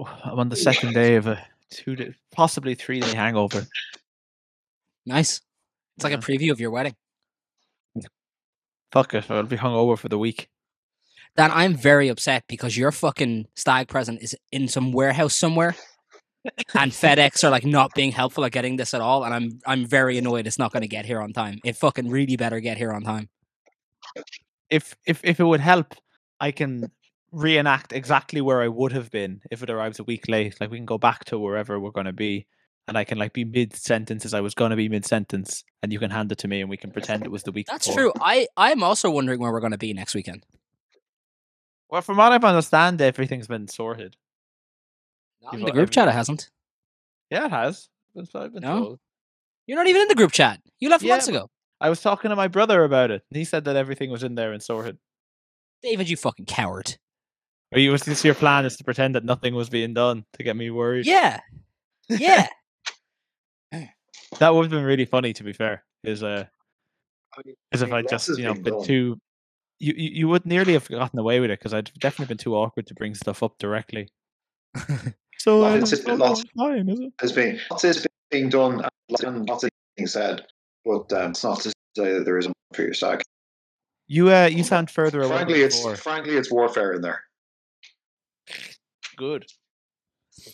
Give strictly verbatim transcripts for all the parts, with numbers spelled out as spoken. oh, I'm on the second day of a two, day, possibly three day hangover. Nice. It's like a preview of your wedding. Fuck it, I'll be hungover for the week. Dan, I'm very upset because your fucking stag present is in some warehouse somewhere, and FedEx are like not being helpful at getting this at all. And I'm I'm very annoyed. It's not going to get here on time. It fucking really better get here on time. If if if it would help, I can reenact exactly where I would have been if it arrives a week late. Like we can go back to wherever we're going to be, and I can like be mid sentence as I was going to be mid sentence, and you can hand it to me, and we can pretend it was the week. That's before. True. I I'm also wondering where we're going to be next weekend. Well, from what I understand, everything's been sorted. Not in the group everything. chat, it hasn't. Yeah, it has. That's what I've been no. told. You're not even in the group chat. You left yeah, months ago. I was talking to my brother about it, and he said that everything was in there and sorted. David, you fucking coward. Are you? This your plan is to pretend that nothing was being done to get me worried? Yeah, yeah. That would have been really funny, to be fair. Is uh, as if I just you know been too. You, you you would nearly have gotten away with it because I'd definitely been too awkward to bring stuff up directly. So well, it's been lots time, is it? There's been lots is being done, and lots of being said, but um, it's not to say that there isn't for your stag. You uh, you sound further away. Frankly, it's before. frankly it's warfare in there. Good. We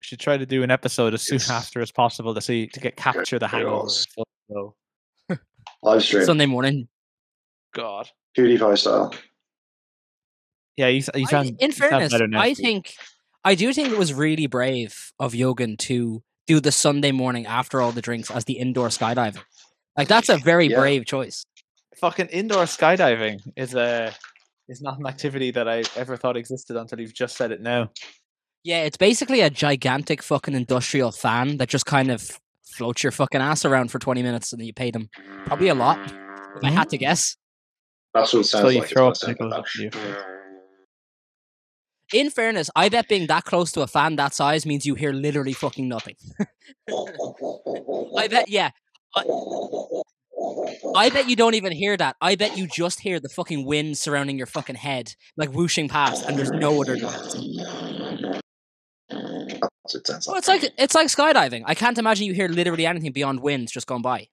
should try to do an episode as soon it's, after as possible to see to get capture the hangover. So. Live stream Sunday morning. God, PewDiePie style. Yeah, you, you sound. I, in you fairness, sound I think week. I do think it was really brave of Jogan to do the Sunday morning after all the drinks as the indoor skydiving. Like that's a very yeah. brave choice. Fucking indoor skydiving is a is not an activity that I ever thought existed until you've just said it now. Yeah, it's basically a gigantic fucking industrial fan that just kind of floats your fucking ass around for twenty minutes and then you pay them probably a lot. If I had to guess, that's what it sounds so you like. Throw up like you. In fairness, I bet being that close to a fan that size means you hear literally fucking nothing. I bet, yeah. I, I bet you don't even hear that. I bet you just hear the fucking wind surrounding your fucking head, like whooshing past, and there's no other noise. It sounds like well, it's like it's like skydiving. I can't imagine you hear literally anything beyond winds just going by.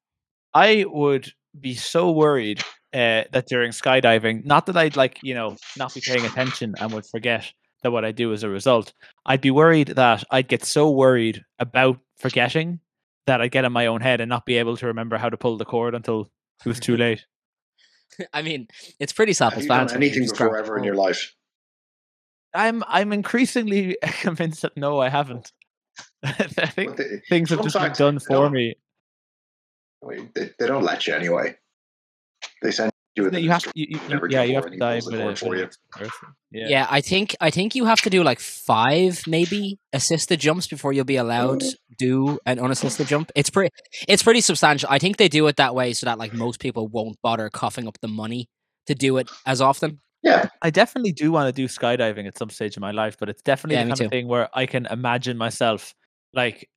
I would be so worried uh, that during skydiving, not that I'd like you know not be paying attention and would forget that what I do as a result. I'd be worried that I'd get so worried about forgetting that I'd get in my own head and not be able to remember how to pull the cord until it was too late. I mean, it's pretty self-explanatory. Have you done anything before ever in your life? I'm I'm increasingly convinced that no, I haven't. I think they, things have just been done for me. They, they don't let you anyway. They send you. No, you have to. You, you, yeah, you have to dive with it for you. Yeah. yeah, I think I think you have to do like five maybe assisted jumps before you'll be allowed to do an unassisted jump. It's pretty. It's pretty substantial. I think they do it that way so that like most people won't bother coughing up the money to do it as often. Yeah, I definitely do want to do skydiving at some stage in my life, but it's definitely yeah, the kind too. of thing where I can imagine myself like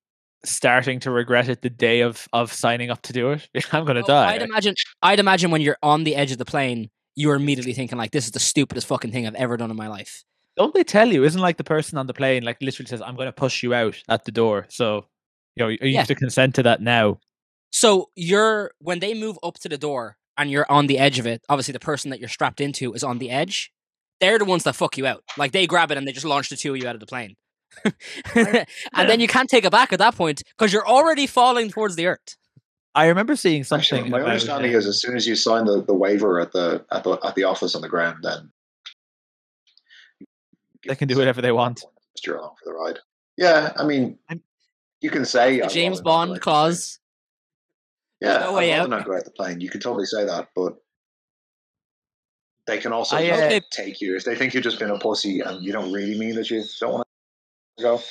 starting to regret it the day of of signing up to do it. I'm going to oh, die. I'd imagine. I'd imagine when you're on the edge of the plane, you're immediately thinking like, "This is the stupidest fucking thing I've ever done in my life." Don't they tell you? Isn't like the person on the plane like literally says, "I'm going to push you out at the door," so you know you yeah. have to consent to that now. So you're when they move up to the door. And you're on the edge of it. Obviously, the person that you're strapped into is on the edge. They're the ones that fuck you out. Like they grab it and they just launch the two of you out of the plane. And then you can't take it back at that point because you're already falling towards the earth. I remember seeing something. Actually, my understanding is as soon as you sign the, the waiver at the at the at the office on the ground, then they can do whatever they want. You're along for the ride. Yeah, I mean, I'm, you can say James Bond clause. Yeah, no way I'd rather not go out the plane. You could totally say that, but they can also I, just uh, take you. If they think you've just been a pussy and you don't really mean that you don't want to go,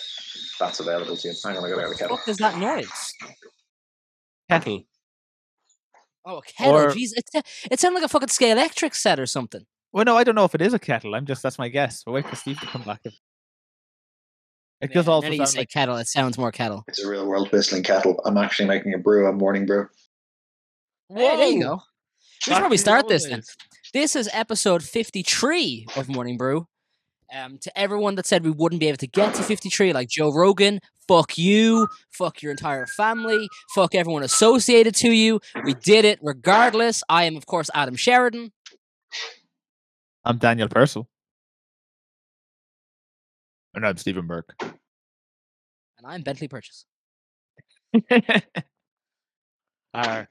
that's available to you. Hang on, I gotta go to kettle. What is that noise? Kettle. Oh, a kettle. Jeez, it, it sounded like a fucking Scale Electric set or something. Well, no, I don't know if it is a kettle. I'm just, that's my guess. We'll wait for Steve to come back. It yeah, does also sound you say like kettle. It sounds more kettle. It's a real world whistling kettle. I'm actually making a brew, a morning brew. Whoa. Hey, there you go. We should probably start this then. This is episode fifty-three of Morning Brew. Um, to everyone that said we wouldn't be able to get to fifty-three, like Joe Rogan, fuck you, fuck your entire family, fuck everyone associated to you. We did it regardless. I am, of course, Adam Sheridan. I'm Daniel Purcell. And I'm Stephen Burke. And I'm Bentley Purchase. Our,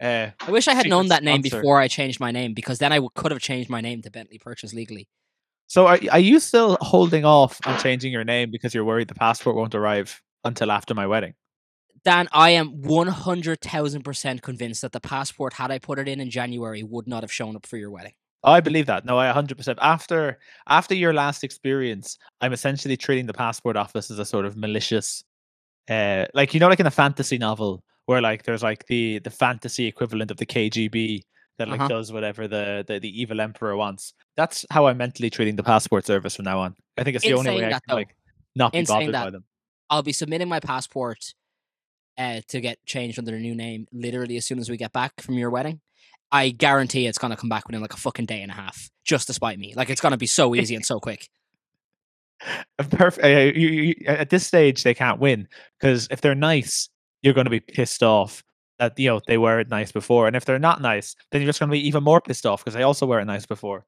uh, I wish I had known that name sponsor. Before I changed my name, because then I w- could have changed my name to Bentley Purchase legally. So are, are you still holding off on changing your name because you're worried the passport won't arrive until after my wedding? Dan, I am one hundred thousand percent convinced that the passport, had I put it in in January, would not have shown up for your wedding. I believe that. No, I one hundred percent. After after your last experience, I'm essentially treating the passport office as a sort of malicious, uh, like, you know, like in a fantasy novel where like there's like the the fantasy equivalent of the K G B that like uh-huh. does whatever the, the the evil emperor wants. That's how I'm mentally treating the passport service from now on. I think it's the in only way that, I can though, like not be bothered that, by them. I'll be submitting my passport uh, to get changed under a new name literally as soon as we get back from your wedding. I guarantee it's going to come back within like a fucking day and a half, just despite me. Like, it's going to be so easy and so quick. Perfect. Uh, you, you, at this stage, they can't win, because if they're nice, you're going to be pissed off that, you know, they were nice before. And if they're not nice, then you're just going to be even more pissed off because they also weren't nice before.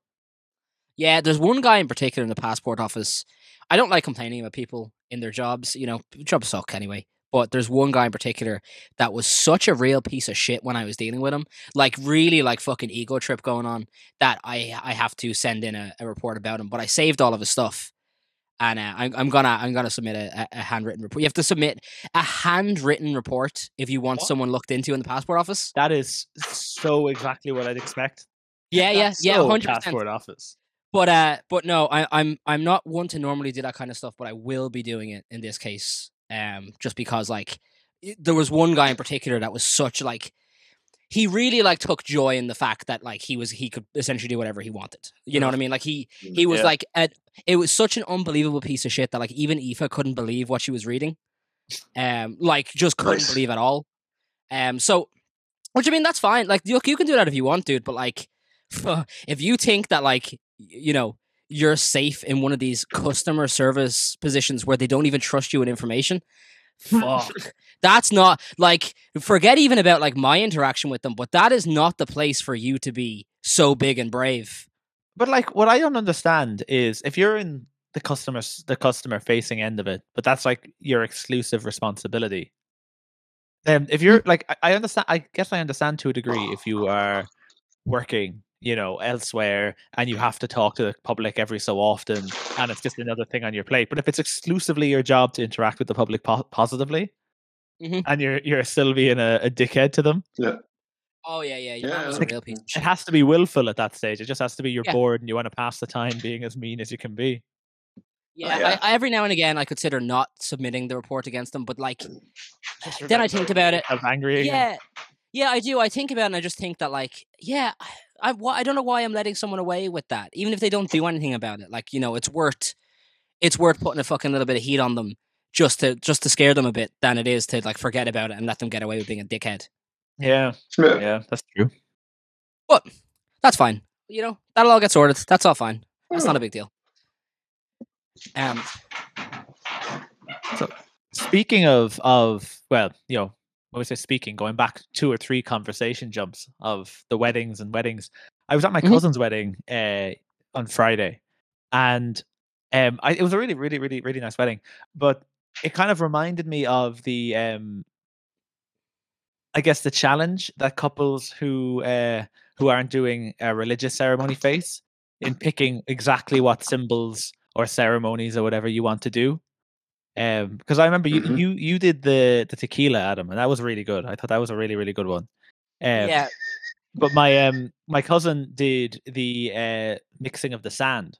Yeah, there's one guy in particular in the passport office. I don't like complaining about people in their jobs. You know, jobs suck anyway. But there's one guy in particular that was such a real piece of shit when I was dealing with him. Like, really, like, fucking ego trip going on that I, I have to send in a, a report about him. But I saved all of his stuff. And uh, I'm, I'm gonna I'm gonna submit a, a handwritten report. You have to submit a handwritten report if you want what? someone looked into in the passport office. That is so exactly what I'd expect. Yeah, That's yeah, so yeah, one hundred percent. Passport office. But uh, but no, I, I'm I'm not one to normally do that kind of stuff, but I will be doing it in this case. Um, just because, like, there was one guy in particular that was such, like, he really, like, took joy in the fact that, like, he was, he could essentially do whatever he wanted. You know what I mean? Like, he, he was, yeah. like, a, it was such an unbelievable piece of shit that, like, even Aoife couldn't believe what she was reading. Um, like, just couldn't nice. believe at all. Um, so, which, I mean, that's fine. Like, you, you can do that if you want, dude, but, like, if you think that, like, you know, you're safe in one of these customer service positions where they don't even trust you with information. Fuck. That's not, like, forget even about, like, my interaction with them, but that is not the place for you to be so big and brave. But, like, what I don't understand is if you're in the customer, the customer facing end of it, but that's, like, your exclusive responsibility. Then um, if you're, like, I understand, I guess I understand to a degree if you are working, you know, elsewhere, and you have to talk to the public every so often, and it's just another thing on your plate. But if it's exclusively your job to interact with the public po- positively, mm-hmm. and you're you're still being a, a dickhead to them, yeah, oh yeah, yeah, yeah. That was like, a real piece of shit. It has to be willful at that stage. It just has to be you're yeah. bored and you want to pass the time being as mean as you can be. Yeah, oh, yeah. I, I, every now and again I consider not submitting the report against them, but like then I think about it. I'm angry. Yeah, again. yeah, I do. I think about it, and I just think that like, yeah. I, I, I don't know why I'm letting someone away with that, even if they don't do anything about it. Like, you know, it's worth it's worth putting a fucking little bit of heat on them just to just to scare them a bit than it is to like forget about it and let them get away with being a dickhead. Yeah, yeah, yeah, that's true. But that's fine. You know, that'll all get sorted. That's all fine. That's not a big deal. Um. So speaking of of well, you know. When we say speaking, going back two or three conversation jumps of the weddings and weddings. I was at my mm-hmm. cousin's wedding uh, on Friday, and um, I, it was a really, really, really, really nice wedding. But it kind of reminded me of the, um, I guess, the challenge that couples who uh, who aren't doing a religious ceremony face in picking exactly what symbols or ceremonies or whatever you want to do. Um, because I remember you, mm-hmm. you you did the the tequila, Adam, and that was really good. I thought that was a really really good one. Um, yeah. But my um my cousin did the uh, mixing of the sand.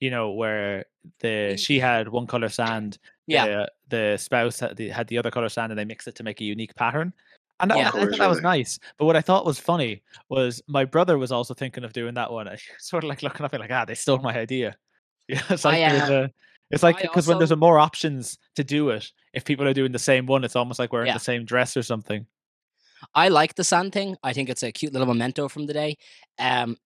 You know, where the she had one color sand. Yeah. Uh, the spouse had the, had the other color sand, and they mixed it to make a unique pattern. And that, yeah. I, I thought that was nice. But what I thought was funny was my brother was also thinking of doing that one. I sort of like looking at me like, ah, they stole my idea. Yeah. It's like, I, uh... It's like, because when there's a more options to do it, if people are doing the same one, it's almost like wearing yeah. the same dress or something. I like the sand thing. I think it's a cute little memento from the day. Um,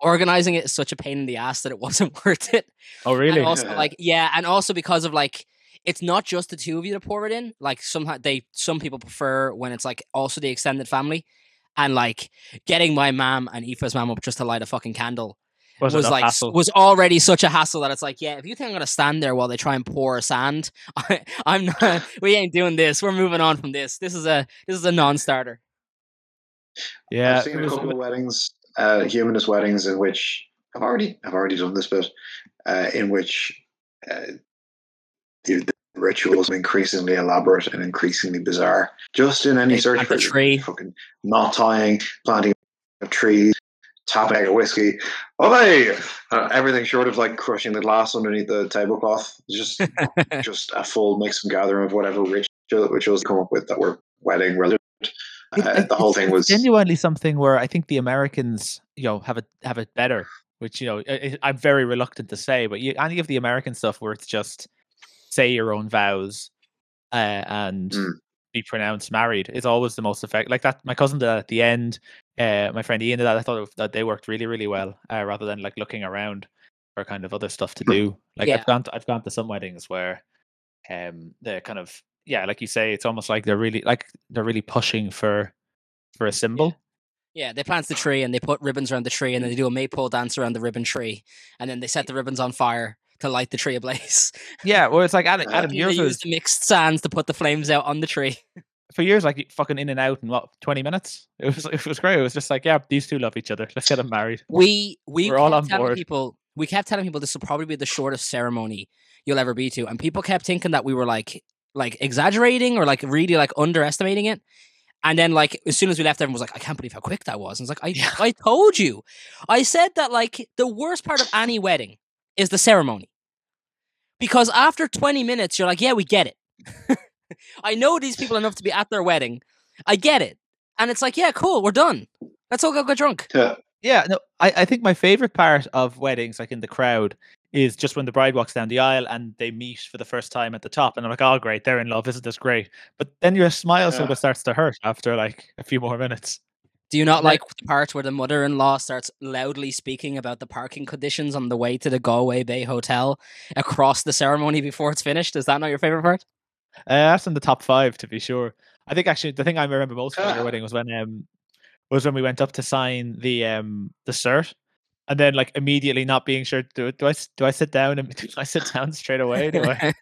organizing it is such a pain in the ass that it wasn't worth it. Oh, really? And also, like, yeah, and also because of like, it's not just the two of you to pour it in. Like, somehow they, some people prefer when it's like also the extended family, and like getting my mom and Aoife's mom up just to light a fucking candle was, was like hassle. was already such a hassle that it's like, yeah, if you think I'm gonna stand there while they try and pour sand, I, I'm not. We ain't doing this. We're moving on from this. This is a this is a non-starter. Yeah, I've seen a couple of weddings, uh, humanist weddings, in which I've already I've already done this bit, uh, in which. Uh, The, the rituals are increasingly elaborate and increasingly bizarre. Just in any search for a tree, fucking knot tying, planting of trees, tapping a whiskey, okay, uh, everything short of like crushing the glass underneath the tablecloth. Just, just a full mix and gathering of whatever ritual, rituals come up with that were wedding related. Uh, it, the whole thing was genuinely something where I think the Americans, you know, have it have it better. Which, you know, I, I'm very reluctant to say, but you, any of the American stuff where it's just. Say your own vows uh, and mm. be pronounced married is always the most effective. Like that, my cousin did that at the end. Uh, my friend Ian did that. I thought that they worked really, really well, uh, rather than like looking around for kind of other stuff to do. Like yeah. I've gone, to, I've gone to some weddings where um, they're kind of yeah, like you say, it's almost like they're really like they're really pushing for for a symbol. Yeah. Yeah, they plant the tree and they put ribbons around the tree, and then they do a maypole dance around the ribbon tree, and then they set the ribbons on fire. To light the tree ablaze. Yeah, well, it's like Adam. Adam uh, years used the mixed sands to put the flames out on the tree. For years, like fucking in and out in what twenty minutes. It was it was great. It was just like, yeah, these two love each other. Let's get them married. We we We're kept all on telling board. people. We kept telling people this will probably be the shortest ceremony you'll ever be to, and people kept thinking that we were like like exaggerating or like really like underestimating it. And then, like, as soon as we left, everyone was like, I can't believe how quick that was. And I was like, I yeah. I told you, I said that like the worst part of any wedding. Is the ceremony. Because after twenty minutes, you're like, yeah, we get it. I know these people enough to be at their wedding. I get it. And it's like, yeah, cool, we're done. Let's all go get drunk. Yeah, yeah no, I, I think my favorite part of weddings, like in the crowd, is just when the bride walks down the aisle and they meet for the first time at the top. And I'm like, oh, great, they're in love. Isn't this great? But then your smile yeah. sort of starts to hurt after like a few more minutes. Do you not like the part where the mother-in-law starts loudly speaking about the parking conditions on the way to the Galway Bay Hotel across the ceremony before it's finished? Is that not your favorite part? Uh, that's in the top five, to be sure. I think actually the thing I remember most from your wedding was when um was when we went up to sign the um the cert, and then like immediately not being sure do do I do I sit down and do I sit down straight away? Do I?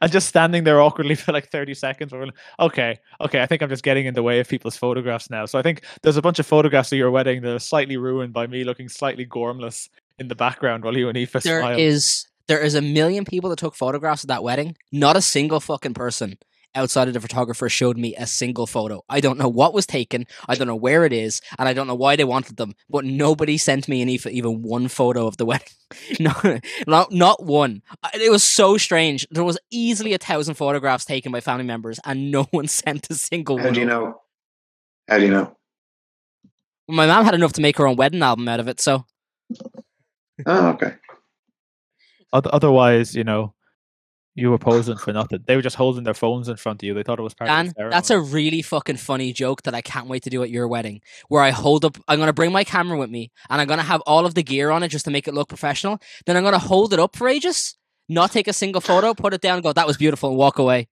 And just standing there awkwardly for like thirty seconds. We're like, okay, okay, I think I'm just getting in the way of people's photographs now. So I think there's a bunch of photographs of your wedding that are slightly ruined by me looking slightly gormless in the background while you and Aoife there smile. Is, there is a million people that took photographs of that wedding. Not a single fucking person outside of the photographer showed me a single photo. I don't know what was taken. I don't know where it is. And I don't know why they wanted them. But nobody sent me an Aoife, even one photo of the wedding. No, not, not one. It was so strange. There was easily a thousand photographs taken by family members and no one sent a single one. How do you know? How do you know? My mom had enough to make her own wedding album out of it, so. Oh, okay. Otherwise, you know, you were posing for nothing. They were just holding their phones in front of you. They thought it was part Dan, of the ceremony. That's a really fucking funny joke that I can't wait to do at your wedding, where I hold up, I'm going to bring my camera with me, and I'm going to have all of the gear on it just to make it look professional. Then I'm going to hold it up for ages, not take a single photo, put it down and go, that was beautiful, and walk away.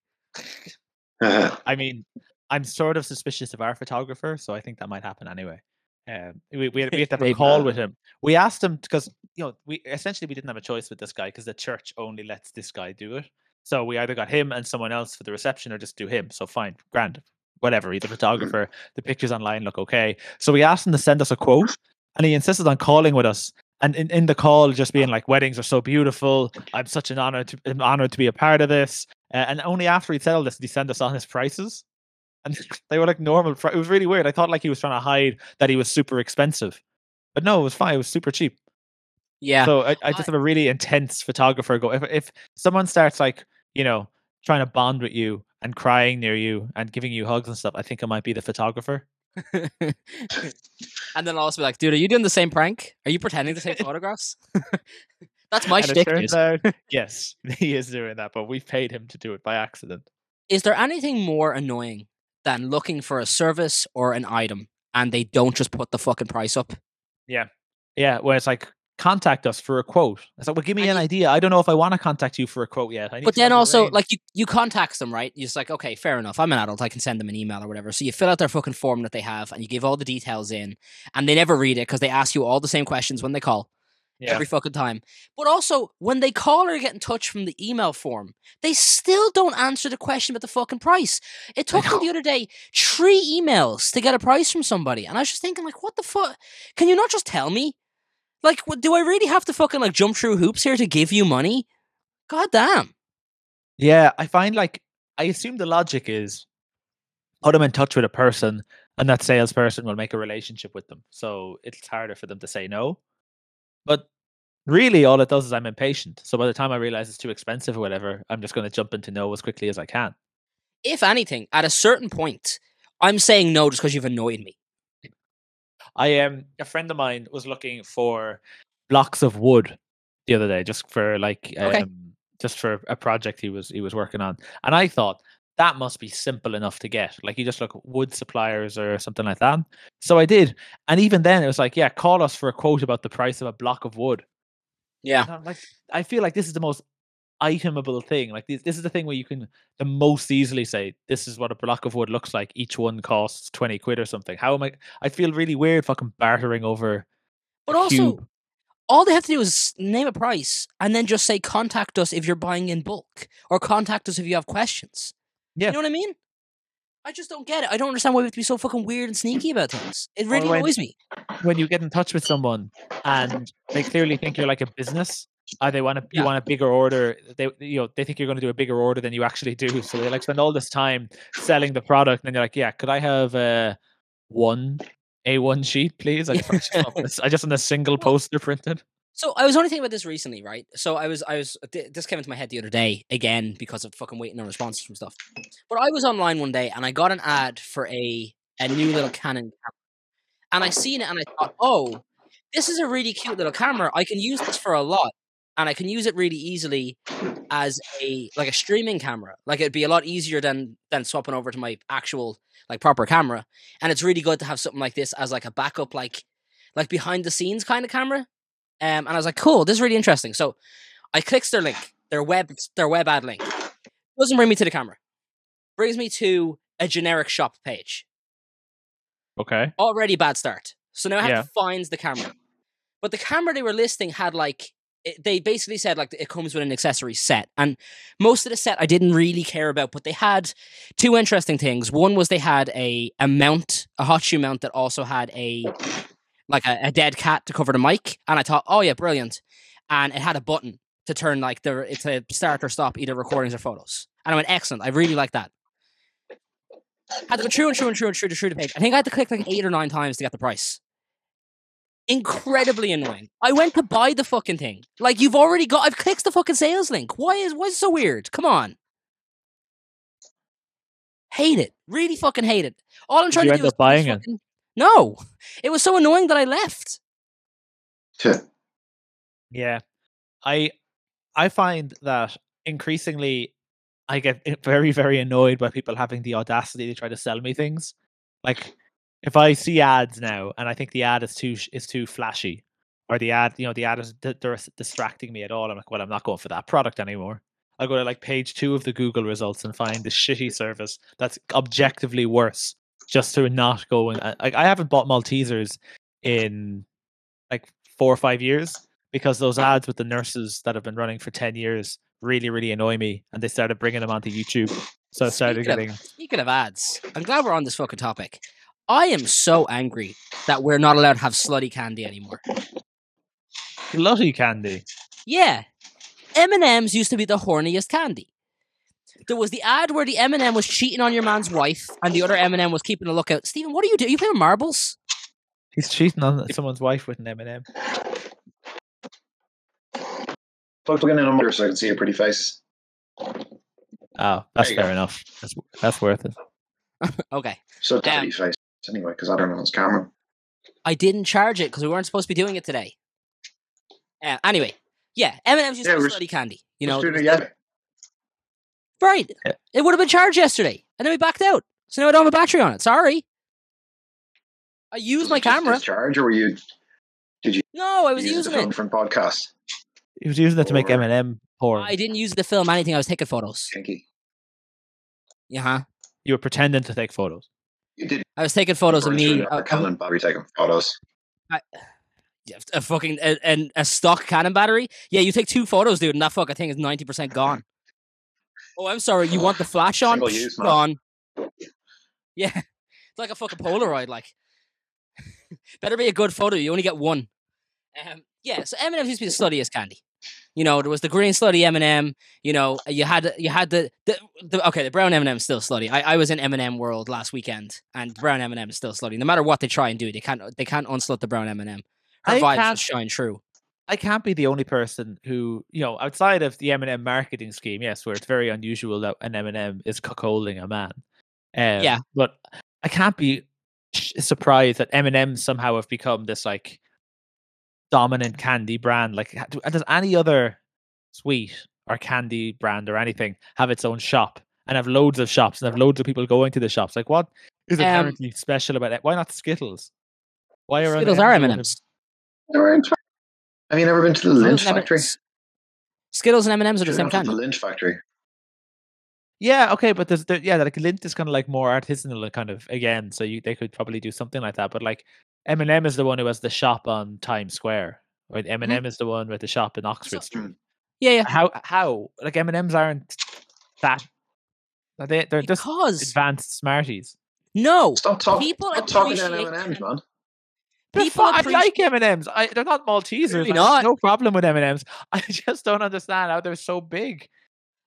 I mean, I'm sort of suspicious of our photographer, so I think that might happen anyway. Um, we we had, we had to have a call with him. We asked him because you know we essentially we didn't have a choice with this guy because the church only lets this guy do it. So we either got him and someone else for the reception, or just do him. So fine, grand, whatever. Either photographer, the pictures online look okay. So we asked him to send us a quote, and he insisted on calling with us. And in, in the call, just being like, "Weddings are so beautiful. I'm such an honor to I'm honored to be a part of this." Uh, and only after he said all this did he send us on his prices. And they were like normal. It was really weird. I thought like he was trying to hide that he was super expensive, but no, it was fine. It was super cheap. Yeah. So I, I just have a really intense photographer go. If if someone starts like you know trying to bond with you and crying near you and giving you hugs and stuff, I think it might be the photographer. And then I'll also be like, dude, are you doing the same prank? Are you pretending to take photographs? That's my shtick. Yes, he is doing that, but we paid him to do it by accident. Is there anything more annoying than looking for a service or an item and they don't just put the fucking price up. Yeah. Yeah. Where it's like, contact us for a quote. It's like, well, give me and an you, idea. I don't know if I want to contact you for a quote yet. I need but to then also, like, you, you contact them, right? You're just like, okay, fair enough. I'm an adult. I can send them an email or whatever. So you fill out their fucking form that they have and you give all the details in and they never read it because they ask you all the same questions when they call. Yeah. Every fucking time. But also, when they call or get in touch from the email form, they still don't answer the question about the fucking price. It took me the other day three emails to get a price from somebody. And I was just thinking, like, what the fuck? Can you not just tell me? Like, what, do I really have to fucking, like, jump through hoops here to give you money? God damn. Yeah, I find, like, I assume the logic is put them in touch with a person and that salesperson will make a relationship with them. So it's harder for them to say no. But really, all it does is I'm impatient. So by the time I realize it's too expensive or whatever, I'm just going to jump into no as quickly as I can. If anything, at a certain point, I'm saying no just because you've annoyed me. I um, a friend of mine was looking for blocks of wood the other day, just for like, um, okay. just for a project he was he was working on, and I thought that must be simple enough to get. Like, you just look at wood suppliers or something like that. So I did, and even then it was like, yeah, call us for a quote about the price of a block of wood. Yeah, and I'm like, I feel like this is the most itemable thing. Like this, this is the thing where you can the most easily say, this is what a block of wood looks like. Each one costs twenty quid or something. How am I? I feel really weird fucking bartering over. But also, cube. All they have to do is name a price and then just say, contact us if you're buying in bulk or contact us if you have questions. Yeah. You know what I mean? I just don't get it. I don't understand why we have to be so fucking weird and sneaky about things. It really when, annoys me. When you get in touch with someone and they clearly think you're like a business. Uh, they want a, you yeah. want a bigger order. They you know they think you're going to do a bigger order than you actually do. So they like spend all this time selling the product, and then you're like, yeah, could I have uh, one A one sheet, please? I just, just want this, I just want a single poster printed. So I was only thinking about this recently, right? So I was I was this came into my head the other day again because of fucking waiting on responses from stuff. But I was online one day and I got an ad for a a new little Canon camera, and I seen it and I thought, oh, this is a really cute little camera. I can use this for a lot. And I can use it really easily as a like a streaming camera. Like, it'd be a lot easier than than swapping over to my actual like proper camera. And it's really good to have something like this as like a backup, like like behind the scenes kind of camera. Um, and I was like, cool, this is really interesting. So I clicked their link, their web their web ad link. Doesn't bring me to the camera. Brings me to a generic shop page. Okay. Already bad start. So now I have yeah. to find the camera. But the camera they were listing had like. It, they basically said, like, it comes with an accessory set. And most of the set I didn't really care about, but they had two interesting things. One was they had a, a mount, a hot shoe mount that also had a, like, a, a dead cat to cover the mic. And I thought, oh, yeah, brilliant. And it had a button to turn, like, the, to start or stop either recordings or photos. And I went, excellent. I really like that. Had to go through and through and through and through to through the page. I think I had to click, like, eight or nine times to get the price. Incredibly annoying. I went to buy the fucking thing. Like, you've already got... I've clicked the fucking sales link. Why is why is it so weird? Come on. Hate it. Really fucking hate it. All I'm trying Did to do is... You end up buying it? Fucking... No. It was so annoying that I left. Yeah. I I find that increasingly I get very, very annoyed by people having the audacity to try to sell me things. Like... If I see ads now and I think the ad is too is too flashy, or the ad, you know, the ad is they're distracting me at all, I'm like, well, I'm not going for that product anymore. I'll go to like page two of the Google results and find the shitty service that's objectively worse just to not go in. Like, I haven't bought Maltesers in like four or five years because those ads with the nurses that have been running for ten years really, really annoy me, and they started bringing them onto YouTube. So I started speaking getting. Of, speaking of ads, I'm glad we're on this fucking topic. I am so angry that we're not allowed to have slutty candy anymore. Slutty candy? Yeah. M and M's used to be the horniest candy. There was the ad where the M and M was cheating on your man's wife and the other M and M was keeping a lookout. Stephen, what are you doing? Are you playing marbles? He's cheating on someone's wife with an M and M. Folks, looking in on monitor so I can see your pretty face. Oh, that's fair go. enough. That's, that's worth it. Okay. So daddy face. Anyway, because I don't know what's camera. I didn't charge it because we weren't supposed to be doing it today. Uh, anyway, yeah, M and M's used yeah, to be slutty candy. You know, it right? Yeah. It would have been charged yesterday, and then we backed out. So now I don't have a battery on it. Sorry. I used was my camera. Discharge, or were you? Did you? No, I was use using the film it from podcasts. He was using it to make M and M porn. I didn't use it to film anything. I was taking photos. Kinky. Yeah. Uh-huh. You were pretending to take photos. You did. I was taking photos of me. Uh, Canon battery taking photos. I, a fucking and a, a stock Canon battery. Yeah, you take two photos, dude, and that fucking thing is ninety percent gone. Oh, I'm sorry. You want the flash on? Use, gone. Yeah, it's like a fucking Polaroid. Like, better be a good photo. You only get one. Um, yeah. So M and M's used to be the sluttiest candy. You know, there was the green slutty M and M. You know, you had you had the, the, the okay, the brown M and M is still slutty. I, I was in M and M world last weekend, and the brown M and M is still slutty. No matter what they try and do, they can't they can't unslut the brown M and M. Her I vibes shine true. I can't be the only person who, you know, outside of the M and M marketing scheme, yes, where it's very unusual that an M and M is cuckolding a man. Um, yeah, but I can't be surprised that M and M's somehow have become this like dominant candy brand. Like, does any other sweet or candy brand or anything have its own shop and have loads of shops and have loads of people going to the shops? Like, what is inherently um, special about it? Why not Skittles? Why are Skittles M and M's are M and M's? Have you never been to the Lynch Factory? Skittles and M and M's are the same candy. The Lynch Factory. Yeah, okay, but there's there, yeah, like Lindt is kind of like more artisanal, kind of again. So you they could probably do something like that. But like M and M is the one who has the shop on Times Square, or M and M mm-hmm. is the one with the shop in Oxford Street. Yeah, yeah. How how like M and M's aren't that? Are they they're because... just advanced Smarties. No, stop, talk, people stop talking about M and M's, man. People I like M and M's. I, they're not Maltesers. Really not. No problem with M and M's. I just don't understand how they're so big.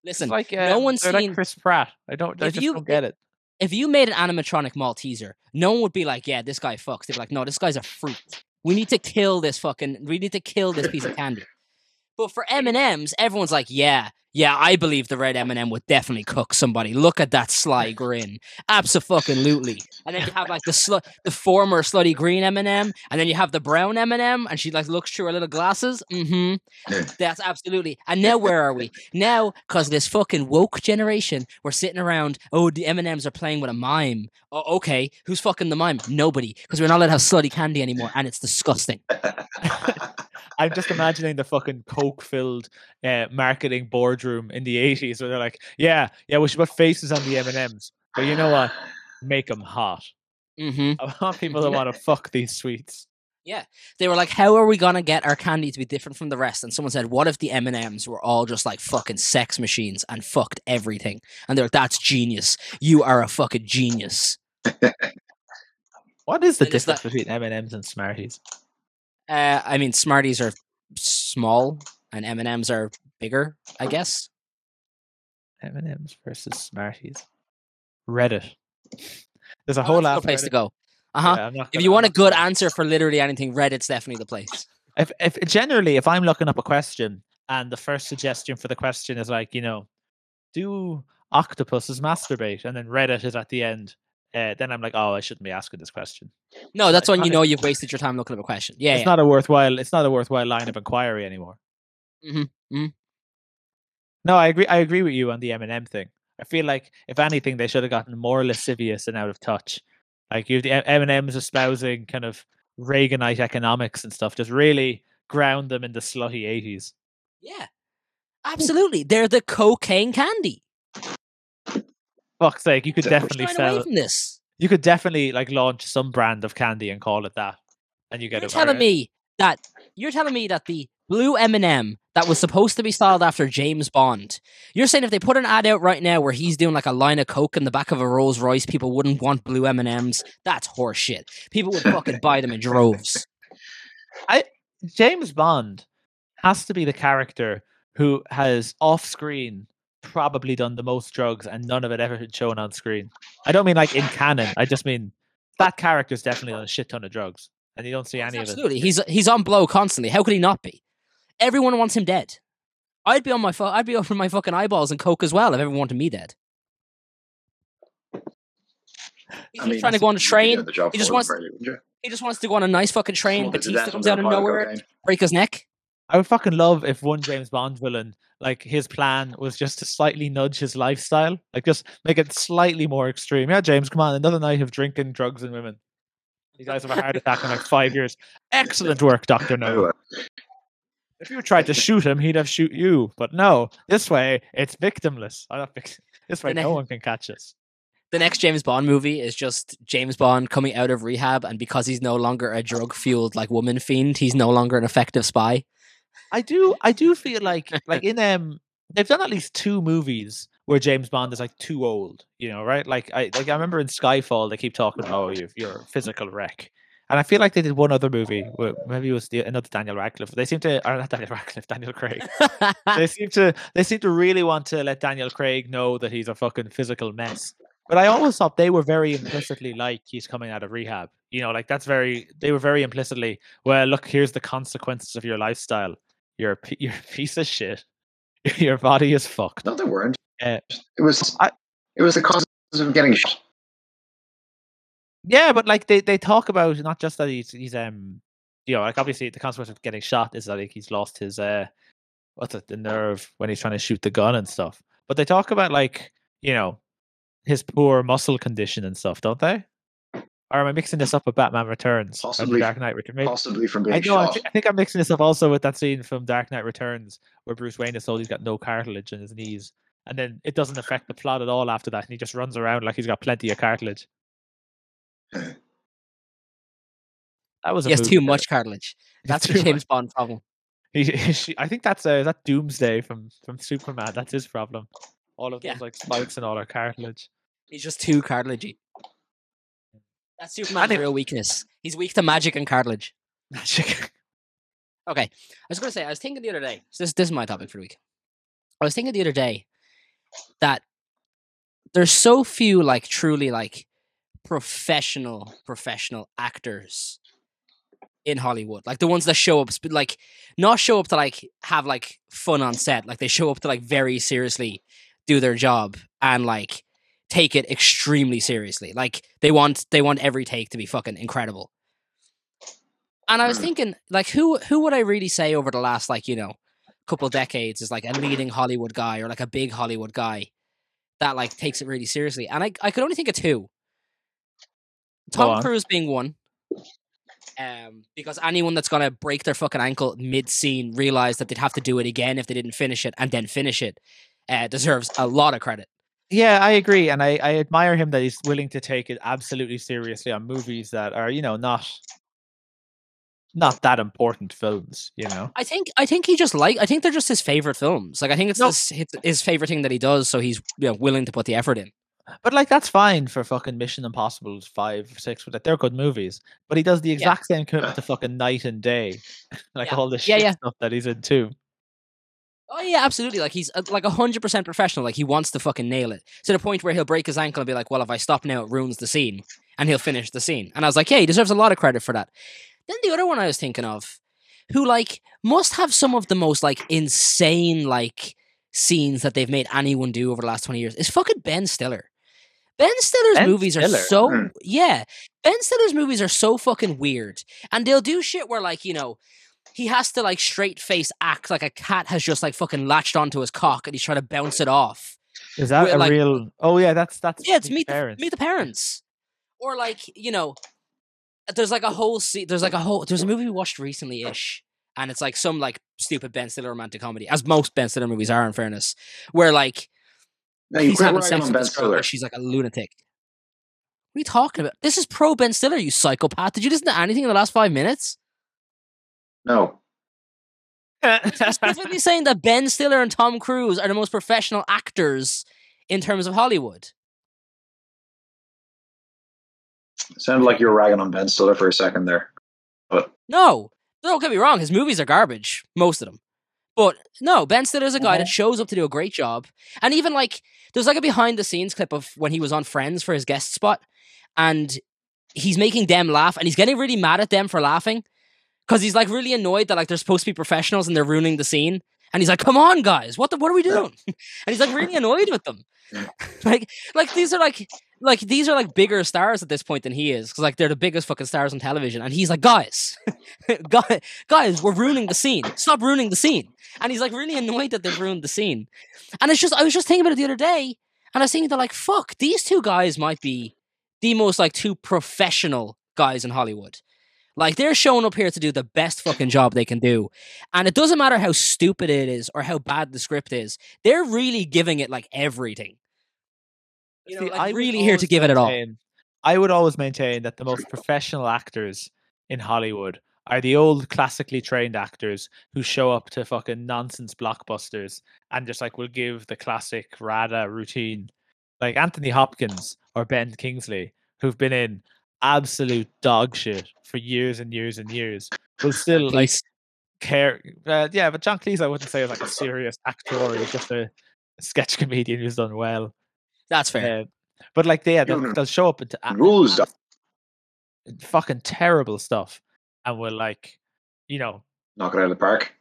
Listen, like, uh, no one's seen like Chris Pratt. I don't. I just you, don't get it. If you made an animatronic Malteser, no one would be like, "Yeah, this guy fucks." They'd be like, "No, this guy's a freak. We need to kill this fucking. We need to kill this piece of candy." But for M and M's, everyone's like, "Yeah, yeah, I believe the red M and M would definitely cook somebody. Look at that sly grin, abso-fucking-lutely." And then you have like the sl the former slutty green M and M, and then you have the brown M and M, and she like looks through her little glasses. Mm-hmm. Yeah. That's absolutely. And now where are we? Now, because this fucking woke generation, we're sitting around, oh, the M and M's are playing with a mime. Oh, okay, who's fucking the mime? Nobody, because we're not allowed to have slutty candy anymore, and it's disgusting. I'm just imagining the fucking coke-filled uh, marketing boardroom in the eighties where they're like, yeah, yeah, we should put faces on the M and M's. But you know what? Make them hot. Mm-hmm. I want people that want to fuck these sweets. Yeah. They were like, how are we going to get our candy to be different from the rest? And someone said, what if the M and M's were all just like fucking sex machines and fucked everything? And they're like, that's genius. You are a fucking genius. What is the and difference that between M and M's and Smarties? Uh, I mean, Smarties are small and M and M's are bigger, I guess. M and M's versus Smarties. Reddit. There's a oh, whole that's app place Reddit. To go. Uh-huh. Yeah, if you want a good answer for literally anything, Reddit's definitely the place. If, if generally, if I'm looking up a question and the first suggestion for the question is like, you know, do octopuses masturbate? And then Reddit is at the end. Uh, then I'm like, oh, I shouldn't be asking this question. No, that's when you know you've wasted your time looking up a question. Yeah, it's yeah. not a worthwhile. It's not a worthwhile line of inquiry anymore. Mm-hmm. Mm-hmm. No, I agree. I agree with you on the M and M thing. I feel like if anything, they should have gotten more lascivious and out of touch. Like you, the M and M's espousing kind of Reaganite economics and stuff. Just really ground them in the slutty eighties. Yeah, absolutely. They're the cocaine candy. Fuck's sake, you could definitely sell this. You could definitely like launch some brand of candy and call it that, and you get. You're telling me that you're telling me that the blue M and M that was supposed to be styled after James Bond. You're saying if they put an ad out right now where he's doing like a line of coke in the back of a Rolls Royce, people wouldn't want blue M and M's. That's horseshit. People would fucking buy them in droves. I James Bond has to be the character who has off screen probably done the most drugs and none of it ever shown on screen. I don't mean like in canon. I just mean that character's definitely on a shit ton of drugs and you don't see any absolutely. of it. Absolutely. He's he's on blow constantly. How could he not be? Everyone wants him dead. I'd be on my I'd be over my fucking eyeballs and coke as well if everyone wanted me dead. He's I mean, trying to go on a train. He just wants really, he just wants to go on a nice fucking train. Batista comes out of nowhere, break his neck. I would fucking love if one James Bond villain like his plan was just to slightly nudge his lifestyle, like just make it slightly more extreme. Yeah, James, come on, another night of drinking, drugs, and women. You guys have a heart attack in like five years. Excellent work, Doctor No. If you tried to shoot him, he'd have shoot you. But no, this way it's victimless. I don't think this way, next, no one can catch us. The next James Bond movie is just James Bond coming out of rehab, and because he's no longer a drug fueled like woman fiend, he's no longer an effective spy. I do, I do feel like like in um, they've done at least two movies where James Bond is like too old, you know, right? Like I like I remember in Skyfall they keep talking, oh, you're, you're a physical wreck, and I feel like they did one other movie, where maybe it was the, another Daniel Radcliffe. They seem to, or not Daniel Radcliffe, Daniel Craig. they seem to, they seem to really want to let Daniel Craig know that he's a fucking physical mess. But I always thought they were very implicitly like he's coming out of rehab, you know, like that's very, they were very implicitly, well, look, here's the consequences of your lifestyle. You're a, you're a piece of shit. Your body is fucked. No, they weren't. Uh, it was I, it was the cause of getting shot. Yeah, but like they, they talk about not just that he's he's um you know, like obviously the consequence of getting shot is that like he's lost his uh what's it, the nerve when he's trying to shoot the gun and stuff. But they talk about like, you know, his poor muscle condition and stuff, don't they? Or am I mixing this up with Batman Returns? Possibly. Dark Knight Returns. Possibly from being I know, shot. I, th- I think I'm mixing this up also with that scene from Dark Knight Returns where Bruce Wayne is told he's got no cartilage in his knees. And then it doesn't affect the plot at all after that. And he just runs around like he's got plenty of cartilage. That was a yes, movie, too though. Much cartilage. That's the James much. Bond problem. He, he, I think that's uh, that Doomsday from, from Superman. That's his problem. All of those yeah. like spikes and all our cartilage. He's just too cartilagey. That's Superman's think- real weakness. He's weak to magic and cartilage. Magic. Okay. I was going to say, I was thinking the other day. So this, this is my topic for the week. I was thinking the other day that there's so few like truly like professional professional actors in Hollywood, like the ones that show up like not show up to like have like fun on set, like they show up to like very seriously do their job and like take it extremely seriously, like they want they want every take to be fucking incredible. And I was thinking like who who would I really say over the last like you know couple decades is like a leading Hollywood guy or like a big Hollywood guy that like takes it really seriously. And I, I could only think of two. Tom Cruise being one. Um, because anyone that's going to break their fucking ankle mid-scene realized that they'd have to do it again if they didn't finish it and then finish it uh, deserves a lot of credit. Yeah, I agree. And I, I admire him that he's willing to take it absolutely seriously on movies that are, you know, not... not that important films, you know. I think I think he just like I think they're just his favorite films. Like I think it's no. his, his favorite thing that he does, so he's you know, willing to put the effort in. But like that's fine for fucking Mission Impossible five, six. Like they're good movies, but he does the exact yeah. same commitment to fucking Night and Day, like yeah. all the shit yeah, yeah. stuff that he's into. Oh yeah, absolutely. Like he's uh, like a hundred percent professional. Like he wants to fucking nail it to the point where he'll break his ankle and be like, "Well, if I stop now, it ruins the scene," and he'll finish the scene. And I was like, "Yeah, he deserves a lot of credit for that." Then the other one I was thinking of, who, like, must have some of the most, like, insane, like, scenes that they've made anyone do over the last twenty years, is fucking Ben Stiller. Ben Stiller's Ben movies Stiller. Are so... Mm. Yeah. Ben Stiller's movies are so fucking weird. And they'll do shit where, like, you know, he has to, like, straight-face act like a cat has just, like, fucking latched onto his cock and he's trying to bounce it off. Is that where, a like, real... Oh, yeah, that's... that's yeah, it's meet the, meet the Parents. Or, like, you know... There's like a whole scene, there's like a whole, there's a movie we watched recently-ish, and it's like some like stupid Ben Stiller romantic comedy, as most Ben Stiller movies are in fairness, where like, no, he's having sex with this girl and she's like a lunatic. What are you talking about? This is pro Ben Stiller, you psychopath. Did you listen to anything in the last five minutes? No. Specifically saying that Ben Stiller and Tom Cruise are the most professional actors in terms of Hollywood. It sounded like you were ragging on Ben Stiller for a second there. But no, don't get me wrong. His movies are garbage, most of them. But no, Ben Stiller's a guy mm-hmm. that shows up to do a great job. And even like, there's like a behind-the-scenes clip of when he was on Friends for his guest spot. And he's making them laugh. And he's getting really mad at them for laughing. Because he's like really annoyed that like they're supposed to be professionals and they're ruining the scene. And he's like, come on, guys. What the, what are we doing? And he's like really annoyed with them. like, like these are like... like these are like bigger stars at this point than he is, because like they're the biggest fucking stars on television, and he's like, guys, guys, guys, we're ruining the scene. Stop ruining the scene. And he's like really annoyed that they've ruined the scene. And it's just, I was just thinking about it the other day, and I was thinking that like, fuck, these two guys might be the most like two professional guys in Hollywood. Like, they're showing up here to do the best fucking job they can do. And it doesn't matter how stupid it is or how bad the script is. They're really giving it, like, everything. You know, See, like, I really here to give maintain, it all. I would always maintain that the most professional actors in Hollywood are the old classically trained actors who show up to fucking nonsense blockbusters and just, like, will give the classic RADA routine. Like, Anthony Hopkins or Ben Kingsley, who've been in absolute dog shit for years and years and years, will still like care. Uh, yeah, but John Cleese, I wouldn't say is like a serious actor, or he's just a sketch comedian who's done well. That's fair. Uh, but like, yeah, they'll, they'll show up into rules, uh, fucking terrible stuff, and will like, you know, knock it out of the park.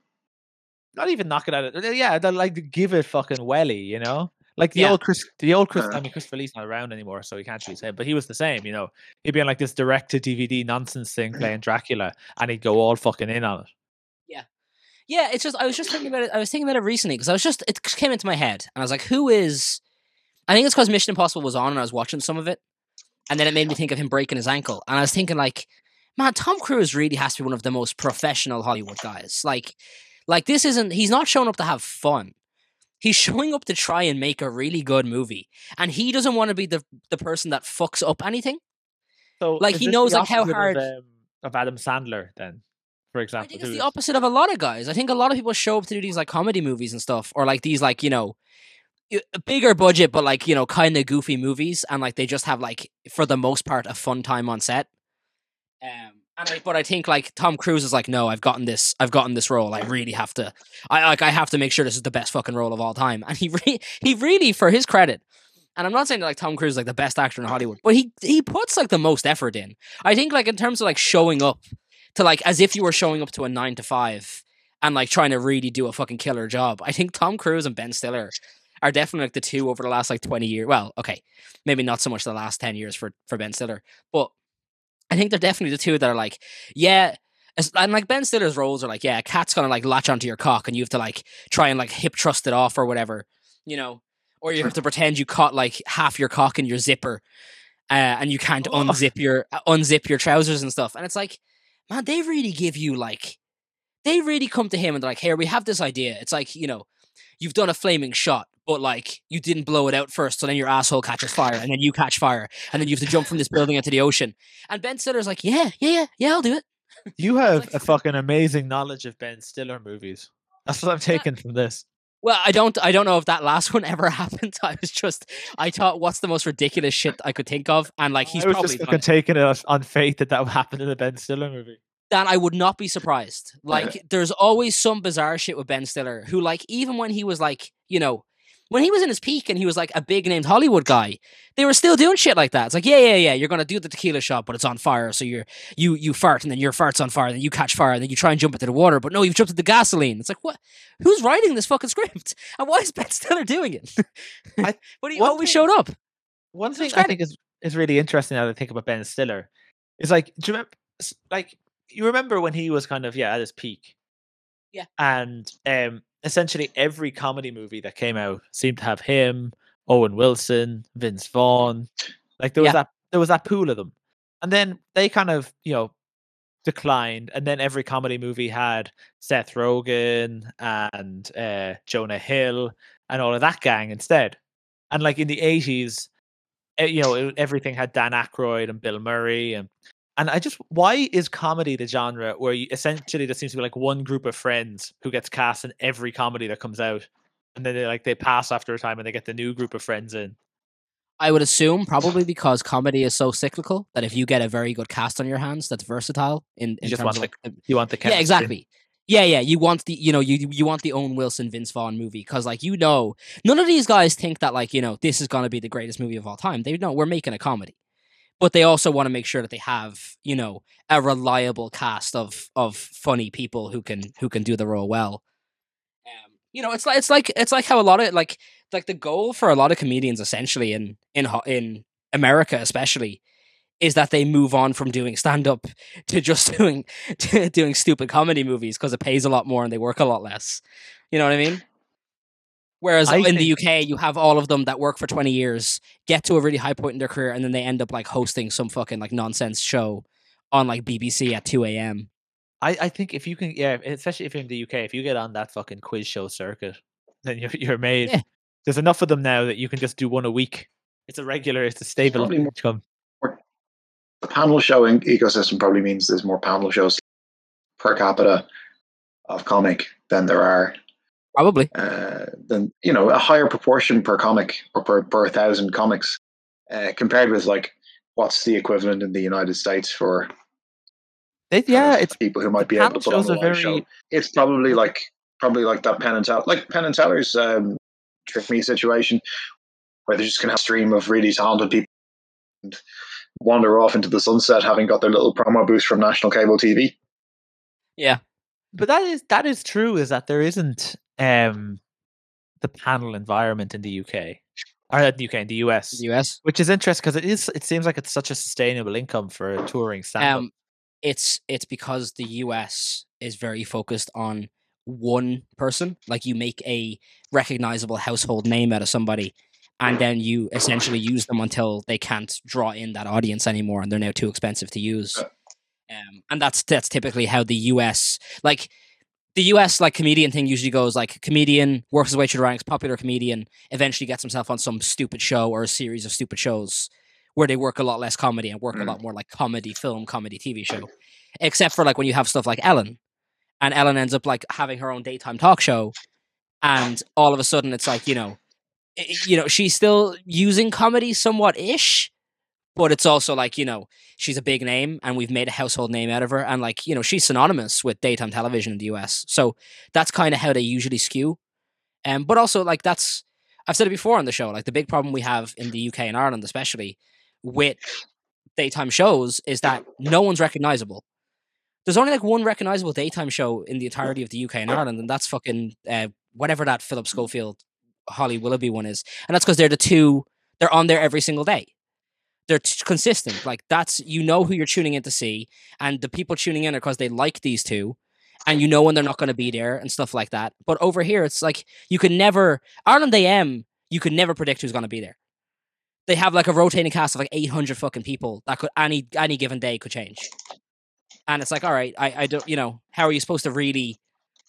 Not even knock it out of. Yeah, they'll like give it fucking welly, you know. Like the yeah. old Chris, the old Chris. I mean, Christopher Lee's not around anymore, so he can't really say it. But he was the same, you know. He'd be on like this direct to D V D nonsense thing playing Dracula, and he'd go all fucking in on it. Yeah, yeah. It's just I was just thinking about it. I was thinking about it recently because I was just it came into my head, and I was like, who is? I think it's because Mission Impossible was on, and I was watching some of it, and then it made me think of him breaking his ankle, and I was thinking like, man, Tom Cruise really has to be one of the most professional Hollywood guys. Like, like this isn't. He's not showing up to have fun. He's showing up to try and make a really good movie, and he doesn't want to be the the person that fucks up anything. So, like, he knows like how hard of, um, of Adam Sandler. Then, for example, I think it's the opposite of a lot of guys. I think a lot of people show up to do these like comedy movies and stuff, or like these like you know bigger budget, but like you know kind of goofy movies, and like they just have like for the most part a fun time on set. Um. And I, but I think like Tom Cruise is like, no, I've gotten this, I've gotten this role. I really have to, I like, I have to make sure this is the best fucking role of all time. And he, re he really, for his credit, and I'm not saying that like Tom Cruise is like the best actor in Hollywood, but he he puts like the most effort in. I think like in terms of like showing up to like as if you were showing up to a nine to five and like trying to really do a fucking killer job. I think Tom Cruise and Ben Stiller are definitely like the two over the last like twenty years. Well, okay, maybe not so much the last ten years for for Ben Stiller, but. I think they're definitely the two that are like, yeah, and like Ben Stiller's roles are like, yeah, a cat's gonna like latch onto your cock, and you have to like try and like hip trust it off or whatever, you know, or you have to pretend you caught like half your cock in your zipper, uh, and you can't oh. unzip your uh, unzip your trousers and stuff. And it's like, man, they really give you like, they really come to him and they're like, here, we have this idea. It's like, you know, you've done a flaming shot, but like you didn't blow it out first, so then your asshole catches fire, and then you catch fire, and then you have to jump from this building into the ocean. And Ben Stiller's like, yeah, yeah, yeah, yeah, I'll do it. You have like, a fucking amazing knowledge of Ben Stiller movies. That's what I'm taking yeah. from this. Well, I don't, I don't know if that last one ever happened. I was just, I thought, what's the most ridiculous shit I could think of, and like he's I was probably just fucking it. taking it on faith that that happened in a Ben Stiller movie. Dan, I would not be surprised. Like, there's always some bizarre shit with Ben Stiller, who like even when he was like, you know. When he was in his peak and he was like a big named Hollywood guy, they were still doing shit like that. It's like, yeah, yeah, yeah, you're going to do the tequila shot, but it's on fire. So you're, you you fart, and then your fart's on fire, and then you catch fire, and then you try and jump into the water. But no, you've jumped into the gasoline. It's like, what? Who's writing this fucking script? And why is Ben Stiller doing it? I, but he always thing, showed up. One thing I think is, is really interesting now to think about Ben Stiller is like, do you remember, like, you remember when he was kind of, yeah, at his peak. Yeah. And, um, essentially every comedy movie that came out seemed to have him, Owen Wilson, Vince Vaughn. Like there was yeah. that there was that pool of them. And then they kind of, you know, declined. And then every comedy movie had Seth Rogen and uh, Jonah Hill and all of that gang instead. And like in the eighties, you know, everything had Dan Aykroyd and Bill Murray. And, and I just, why is comedy the genre where you, essentially there seems to be like one group of friends who gets cast in every comedy that comes out, and then they like they pass after a time and they get the new group of friends in? I would assume probably because comedy is so cyclical that if you get a very good cast on your hands that's versatile in, in you just want of, the, you want the cast. Yeah, exactly. Yeah, yeah. You want the you know you you want the Owen Wilson Vince Vaughn movie because like you know none of these guys think that like you know this is gonna be the greatest movie of all time. They know we're making a comedy. But they also want to make sure that they have, you know, a reliable cast of of funny people who can who can do the role well. Um, you know, it's like it's like it's like how a lot of like like the goal for a lot of comedians essentially in in in America especially, is that they move on from doing stand-up to just doing to doing stupid comedy movies because it pays a lot more and they work a lot less. You know what I mean? Whereas I in the U K, you have all of them that work for twenty years, get to a really high point in their career, and then they end up like hosting some fucking like nonsense show on like B B C at two a.m. I, I think if you can, yeah, especially if you're in the U K, if you get on that fucking quiz show circuit, then you're, you're made. Yeah. There's enough of them now that you can just do one a week. It's a regular, it's a stable income. The panel showing ecosystem probably means there's more panel shows per capita of comic than there are. Probably. Uh, then, you know, a higher proportion per comic or per, per thousand comics uh, compared with like what's the equivalent in the United States for it, yeah, it's, people who might be able to put on a live very... show. It's probably like probably like that Penn and Teller, like Penn and Teller's um, Trick Me situation where they're just going to have a stream of really talented people and wander off into the sunset having got their little promo boost from national cable T V. Yeah. But that is that is true, is that there isn't um, the panel environment in the U K, or not the U K, in the U S, the U S, which is interesting because it is. It seems like it's such a sustainable income for a touring stand-up. Um, it's it's because the U S is very focused on one person. Like you make a recognizable household name out of somebody, and then you essentially use them until they can't draw in that audience anymore, and they're now too expensive to use. Uh. Um, and that's that's typically how the U S like the U S like comedian thing usually goes, like comedian works his way through the ranks, popular comedian eventually gets himself on some stupid show or a series of stupid shows where they work a lot less comedy and work mm. a lot more like comedy film, comedy T V show, except for like when you have stuff like Ellen, and Ellen ends up like having her own daytime talk show, and all of a sudden it's like, you know, it, you know she's still using comedy somewhat ish. But it's also like, you know, she's a big name and we've made a household name out of her. And like, you know, she's synonymous with daytime television in the U S. So that's kind of how they usually skew. Um, but also like that's, I've said it before on the show, like the big problem we have in the U K and Ireland, especially with daytime shows, is that no one's recognizable. There's only like one recognizable daytime show in the entirety of the U K and Ireland. And that's fucking uh, whatever that Philip Schofield, Holly Willoughby one is. And that's because they're the two, they're on there every single day. They're t- consistent. Like that's, you know who you're tuning in to see, and the people tuning in are because they like these two, and you know when they're not going to be there and stuff like that. But over here, it's like you can never, Ireland A M, you could never predict who's going to be there. They have like a rotating cast of like eight hundred fucking people that could any any given day could change, and it's like, all right, I I don't, you know, how are you supposed to really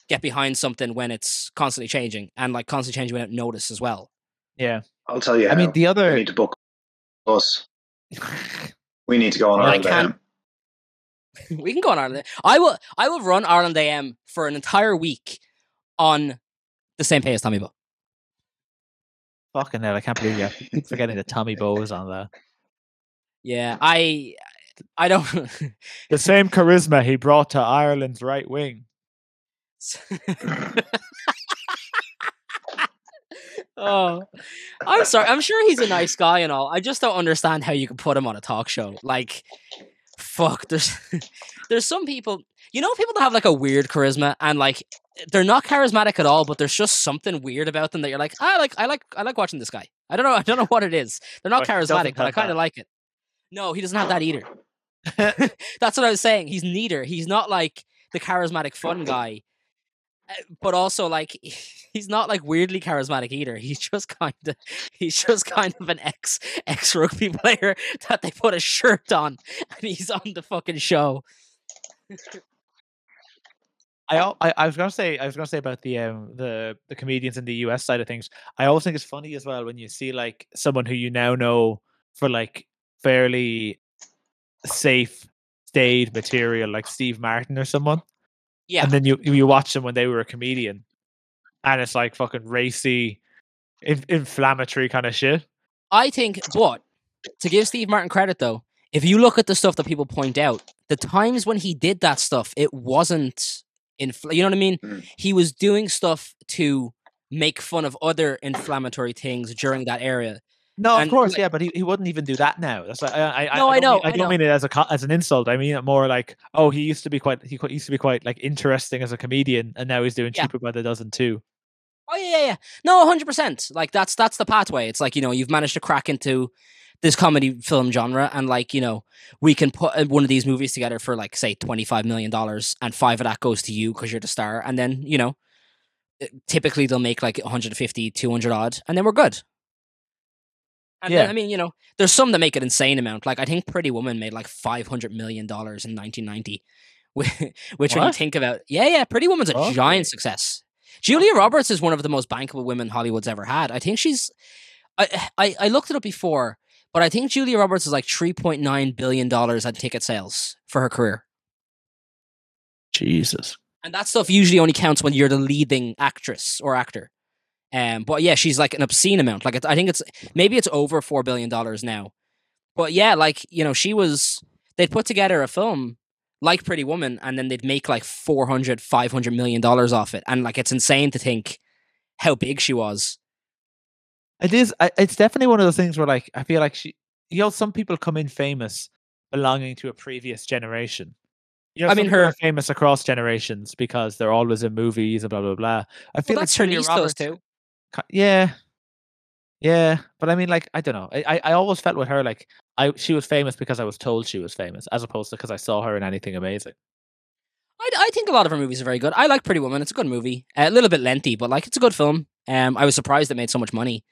get behind something when it's constantly changing and like constantly changing without notice as well? Yeah, I'll tell you. I how. mean, the other we need to book us. We need to go on Ireland A M. We can go on Ireland. I will. I will run Ireland A M for an entire week on the same pay as Tommy Bow. Fucking hell! I can't believe you forgetting that Tommy Bow is on there. Yeah, I. I don't. The same charisma he brought to Ireland's right wing. Oh, I'm sorry. I'm sure he's a nice guy and all. I just don't understand how you can put him on a talk show. Like, fuck, there's there's some people, you know, people that have like a weird charisma and like they're not charismatic at all, but there's just something weird about them that you're like, I like, I like, I like watching this guy. I don't know. I don't know what it is. They're not oh, charismatic, but I kind of like it. No, he doesn't have that either. That's what I was saying. He's neither. He's not like the charismatic fun guy, but also like he's not like weirdly charismatic either. He's just kind of he's just kind of an ex ex rugby player that they put a shirt on and he's on the fucking show. I, I I was gonna say I was gonna say about the um the the comedians in the U S side of things. I always think it's funny as well when you see like someone who you now know for like fairly safe stayed material, like Steve Martin or someone. Yeah. And then you you watch them when they were a comedian, and it's like fucking racy, in, inflammatory kind of shit. I think, but to give Steve Martin credit though, if you look at the stuff that people point out, the times when he did that stuff, it wasn't infl- you know what I mean? Mm. He was doing stuff to make fun of other inflammatory things during that era. No, and, of course, like, yeah, but he, he wouldn't even do that now. That's like, I, I, no, I, I know. Mean, I, I don't know. mean it as a as an insult. I mean it more like, oh, he used to be quite he used to be quite like interesting as a comedian, and now he's doing yeah. cheaper by the dozen too. Oh yeah, yeah, yeah. No, one hundred percent. Like that's that's the pathway. It's like, you know, you've managed to crack into this comedy film genre, and like, you know, we can put one of these movies together for like, say, twenty-five million dollars, and five of that goes to you because you're the star, and then, you know, typically they'll make like one hundred fifty, two hundred odd, and then we're good. And yeah. then, I mean, you know, there's some that make an insane amount. Like, I think Pretty Woman made like five hundred million dollars in nineteen ninety, which what? when you think about, yeah, yeah, Pretty Woman's a oh. giant success. Julia Roberts is one of the most bankable women Hollywood's ever had. I think she's, I, I, I looked it up before, but I think Julia Roberts is like three point nine billion dollars on ticket sales for her career. Jesus. And that stuff usually only counts when you're the leading actress or actor. Um, but yeah, she's like an obscene amount. Like, I think it's, maybe it's over four billion dollars now. But yeah, like, you know, she was, they'd put together a film like Pretty Woman, and then they'd make like four hundred, five hundred million dollars off it. And like, it's insane to think how big she was. It is, it's definitely one of those things where like, I feel like she, you know, some people come in famous belonging to a previous generation. You know, I mean, her famous across generations because they're always in movies and blah, blah, blah. I feel well, like that's her niece, those two. Yeah, yeah, but I mean, like, I don't know. I, I always felt with her like I she was famous because I was told she was famous, as opposed to because I saw her in anything amazing. I, I think a lot of her movies are very good. I like Pretty Woman; it's a good movie. Uh, a little bit lengthy, but like, it's a good film. Um, I was surprised it made so much money.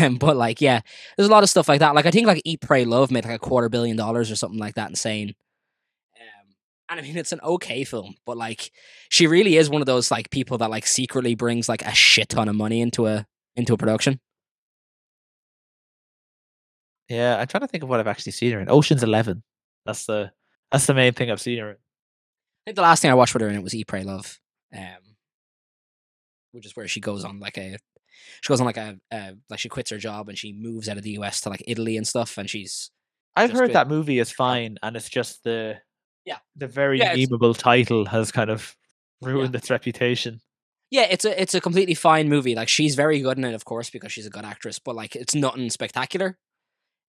Um, but like, yeah, there's a lot of stuff like that. Like, I think like Eat Pray Love made like a quarter billion dollars or something like that. Insane. And I mean, it's an okay film, but like, she really is one of those like people that like secretly brings like a shit ton of money into a into a production. Yeah, I'm trying to think of what I've actually seen her in. Ocean's Eleven. That's the that's the main thing I've seen her in. I think the last thing I watched with her in it was Eat Pray Love, um, which is where she goes on like a she goes on like a uh, like she quits her job and she moves out of the U S to like Italy and stuff. And she's I've heard good. that movie is fine, and it's just the. Yeah, the very yeah, memeable title has kind of ruined yeah. its reputation. Yeah, it's a it's a completely fine movie. Like, she's very good in it, of course, because she's a good actress. But like, it's nothing spectacular.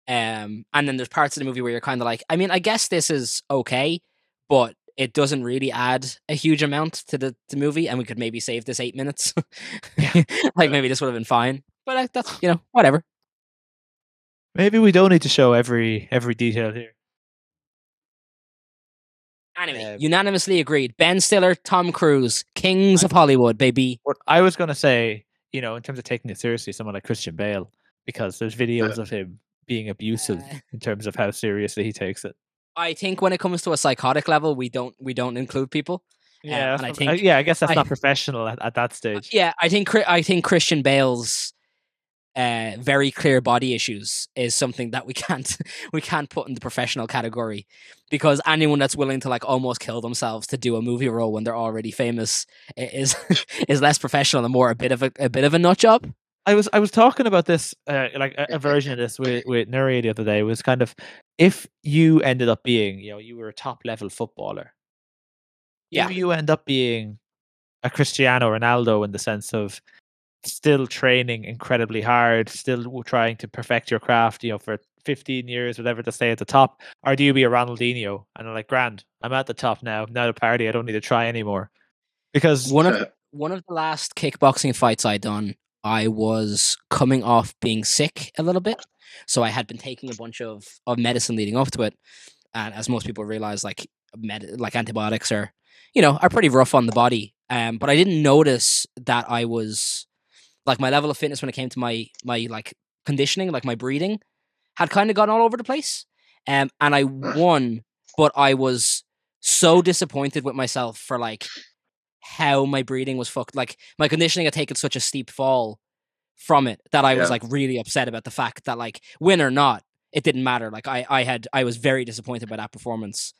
Um, and then there's parts of the movie where you're kind of like, I mean, I guess this is okay, but it doesn't really add a huge amount to the, the movie. And we could maybe save this eight minutes. Like, maybe this would have been fine. But uh, that's you know whatever. Maybe we don't need to show every every detail here. Anyway, um, unanimously agreed. Ben Stiller, Tom Cruise, kings of Hollywood, baby. What I was going to say, you know, in terms of taking it seriously, someone like Christian Bale, because there's videos of him being abusive uh, in terms of how seriously he takes it. I think when it comes to a psychotic level, we don't we don't include people. Yeah, um, and I think, I, yeah, I guess that's I, not professional at, at that stage. Yeah, I think I think Christian Bale's uh, very clear body issues is something that we can't we can't put in the professional category, because anyone that's willing to like almost kill themselves to do a movie role when they're already famous is is less professional and more a bit of a, a bit of a nut job. I was I was talking about this uh, like a, a version of this with with Nuria the other day. It was kind of, if you ended up being you know you were a top level footballer, yeah, do you end up being a Cristiano Ronaldo in the sense of still training incredibly hard, still trying to perfect your craft, you know, for fifteen years, whatever, to stay at the top? Or do you be a Ronaldinho and I'm like, grand, I'm at the top now, now the party, I don't need to try anymore? Because one of uh, one of the last kickboxing fights I done, I was coming off being sick a little bit, so I had been taking a bunch of, of medicine leading up to it, and as most people realize, like med- like antibiotics are, you know, are pretty rough on the body, um, but I didn't notice that I was like, my level of fitness when it came to my my like conditioning, like my breathing, had kind of gone all over the place. Um, and I won, but I was so disappointed with myself for like how my breathing was fucked. Like, my conditioning had taken such a steep fall from it that I yeah. was like really upset about the fact that, like, win or not, it didn't matter. Like, I I had I was very disappointed by that performance.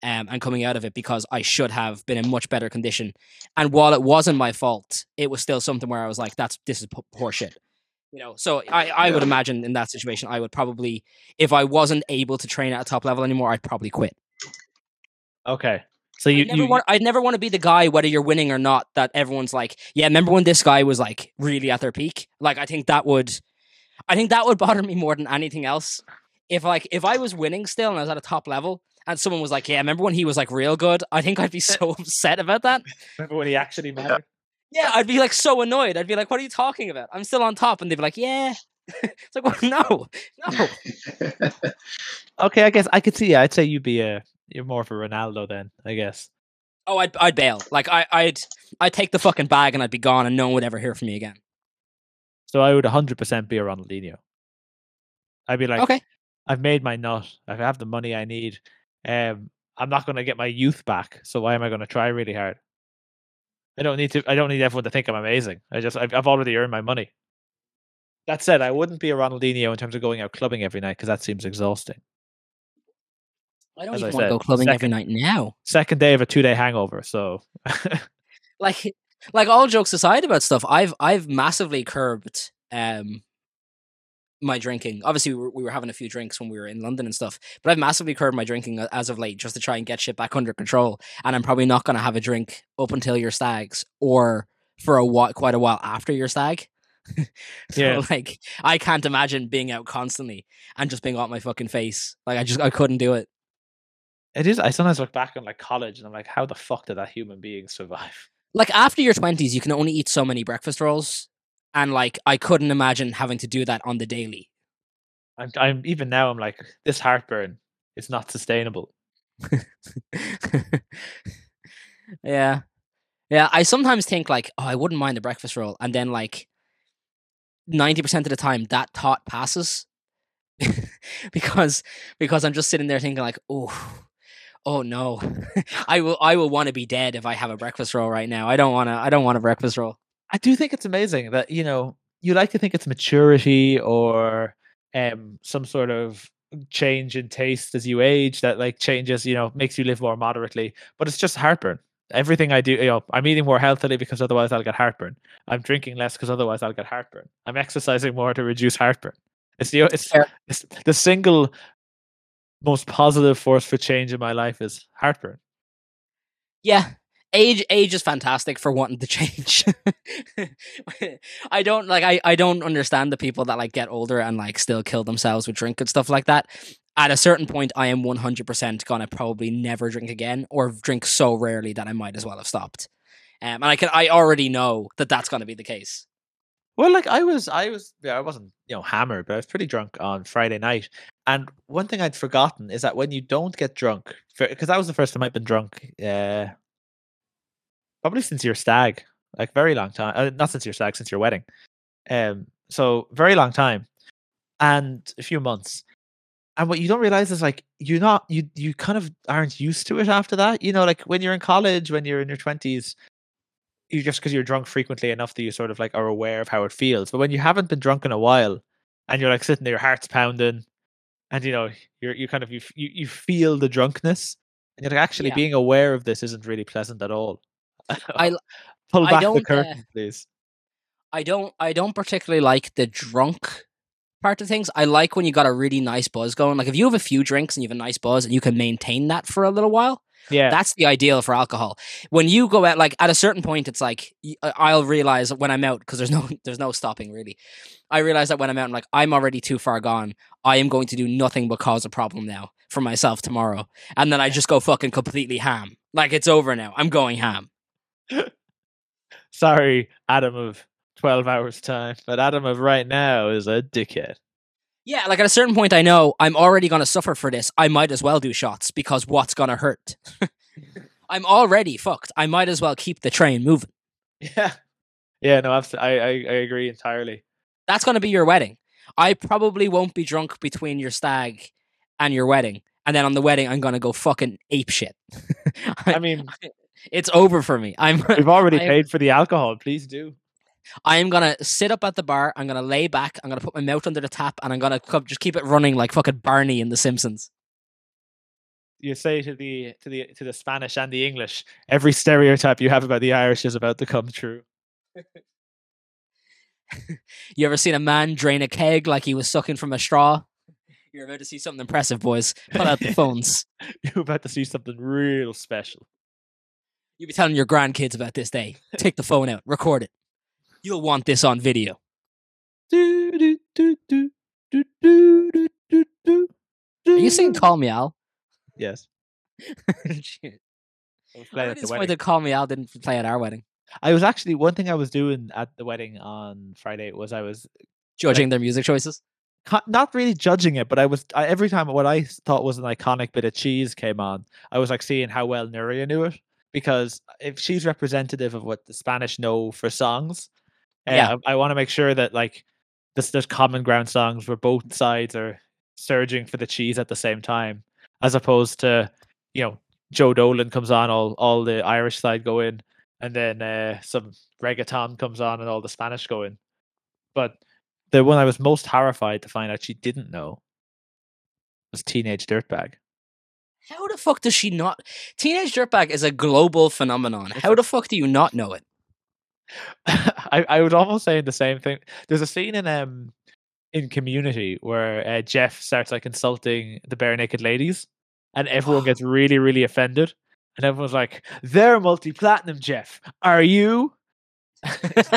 Um, and coming out of it, because I should have been in much better condition. And while it wasn't my fault, it was still something where I was like, "That's this is p- poor shit," you know. So I, I yeah. would imagine in that situation, I would probably, if I wasn't able to train at a top level anymore, I'd probably quit. Okay, so you, I'd never, you... want, I'd never want to be the guy, whether you're winning or not, that everyone's like, "Yeah, remember when this guy was like really at their peak?" Like, I think that would, I think that would bother me more than anything else. If like if I was winning still and I was at a top level, and someone was like, yeah, remember when he was like real good? I think I'd be so upset about that. Remember when he actually mattered? Yeah, I'd be like so annoyed. I'd be like, what are you talking about? I'm still on top. And they'd be like, yeah, It's like, well, no, no. Okay, I guess I could see. Yeah, I'd say you'd be a, you're more of a Ronaldo then, I guess. Oh, I'd I'd bail. Like I I'd I'd take the fucking bag and I'd be gone, and no one would ever hear from me again. So I would one hundred percent be a Ronaldinho. I'd be like, okay, I've made my nut. I have the money I need. Um, I'm not going to get my youth back. So why am I going to try really hard? I don't need to. I don't need everyone to think I'm amazing. I just I've, I've already earned my money. That said, I wouldn't be a Ronaldinho in terms of going out clubbing every night because that seems exhausting. I don't As even I said, want to go clubbing second, every night now. Second day of a two-day hangover. So, like, like all jokes aside about stuff, I've I've massively curbed um my drinking. Obviously, we were, we were having a few drinks when we were in London and stuff, but I've massively curbed my drinking as of late just to try and get shit back under control. And I'm probably not going to have a drink up until your stags or for a while, quite a while after your stag. So, yeah. Like, I can't imagine being out constantly and just being on my fucking face. Like, I just, I couldn't do it. It is. I sometimes look back on like college and I'm like, how the fuck did that human being survive? Like, after your twenties, you can only eat so many breakfast rolls. And like, I couldn't imagine having to do that on the daily. I'm, I'm even now, I'm like, this heartburn is not sustainable. Yeah. Yeah. I sometimes think like, oh, I wouldn't mind a breakfast roll. And then like, ninety percent of the time that thought passes because because I'm just sitting there thinking like, oh, oh no, I will I will want to be dead if I have a breakfast roll right now. I don't want to I don't want a breakfast roll. I do think it's amazing that, you know, you like to think it's maturity or um some sort of change in taste as you age that like changes, you know, makes you live more moderately, but it's just heartburn. Everything I do, you know, I'm eating more healthily because otherwise I'll get heartburn. I'm drinking less because otherwise I'll get heartburn. I'm exercising more to reduce heartburn. It's the it's, it's the single most positive force for change in my life is heartburn. Yeah, age age is fantastic for wanting to change. I don't like. I I don't understand the people that like get older and like still kill themselves with drink and stuff like that. At a certain point, I am one hundred percent going to probably never drink again or drink so rarely that I might as well have stopped. Um, and I can, I already know that that's going to be the case. Well, like I was, I was, yeah, I wasn't, you know, hammered, but I was pretty drunk on Friday night. And one thing I'd forgotten is that when you don't get drunk, because that was the first time I'd been drunk, uh, probably since your stag, like very long time, uh, not since your stag, since your wedding. Um, so very long time and a few months. And what you don't realize is like, you're not, you, you kind of aren't used to it after that. You know, like when you're in college, when you're in your twenties, you just, cause you're drunk frequently enough that you sort of like are aware of how it feels. But when you haven't been drunk in a while and you're like sitting there, your heart's pounding and you know, you're, you kind of, you, you, you feel the drunkenness and you're like, actually yeah. being aware of this isn't really pleasant at all. I Pull back I don't, the curtain, uh, please. I don't, I don't particularly like the drunk part of things. I like when you got a really nice buzz going. Like if you have a few drinks and you have a nice buzz and you can maintain that for a little while, yeah, that's the ideal for alcohol. When you go out, like at a certain point, it's like I'll realize when I'm out because there's no there's no stopping really. I realize that when I'm out, I'm like I'm already too far gone. I am going to do nothing but cause a problem now for myself tomorrow, and then I just go fucking completely ham. Like it's over now. I'm going ham. Sorry, Adam of twelve hours time, but Adam of right now is a dickhead. Yeah, like at a certain point I know I'm already going to suffer for this. I might as well do shots because what's going to hurt? I'm already fucked. I might as well keep the train moving. Yeah. Yeah, no, absolutely. I, I, I agree entirely. That's going to be your wedding. I probably won't be drunk between your stag and your wedding. And then on the wedding, I'm going to go fucking ape shit. I, I mean, I, it's over for me. I'm. We've already I, paid for the alcohol. Please do. I am going to sit up at the bar. I'm going to lay back. I'm going to put my mouth under the tap and I'm going to just keep it running like fucking Barney in The Simpsons. You say to the to the, to the Spanish and the English, every stereotype you have about the Irish is about to come true. You ever seen a man drain a keg like he was sucking from a straw? You're about to see something impressive, boys. Pull out the phones. You're about to see something real special. You'll be telling your grandkids about this day. Take the phone out. Record it. You'll want this on video. Are you singing Call Me Al? Yes. Shit. It's why the Call Me Al didn't play at our wedding. I was actually, one thing I was doing at the wedding on Friday was I was Judging like, their music choices? Not really judging it, but I was I, every time what I thought was an iconic bit of cheese came on, I was like seeing how well Nuria knew it, because if she's representative of what the Spanish know for songs, yeah, uh, I, I want to make sure that like this, there's common ground songs where both sides are surging for the cheese at the same time, as opposed to, you know, Joe Dolan comes on, all all the Irish side go in, and then uh, some reggaeton comes on and all the Spanish go in. But the one I was most horrified to find out she didn't know was Teenage Dirtbag. How the fuck does she not? Teenage Dirtbag is a global phenomenon. How the fuck do you not know it? I, I would almost say the same thing. There's a scene in um in Community where uh, Jeff starts like insulting the Barenaked Ladies, and everyone gets really, really offended. And everyone's like, "They're multi-platinum, Jeff. Are you?"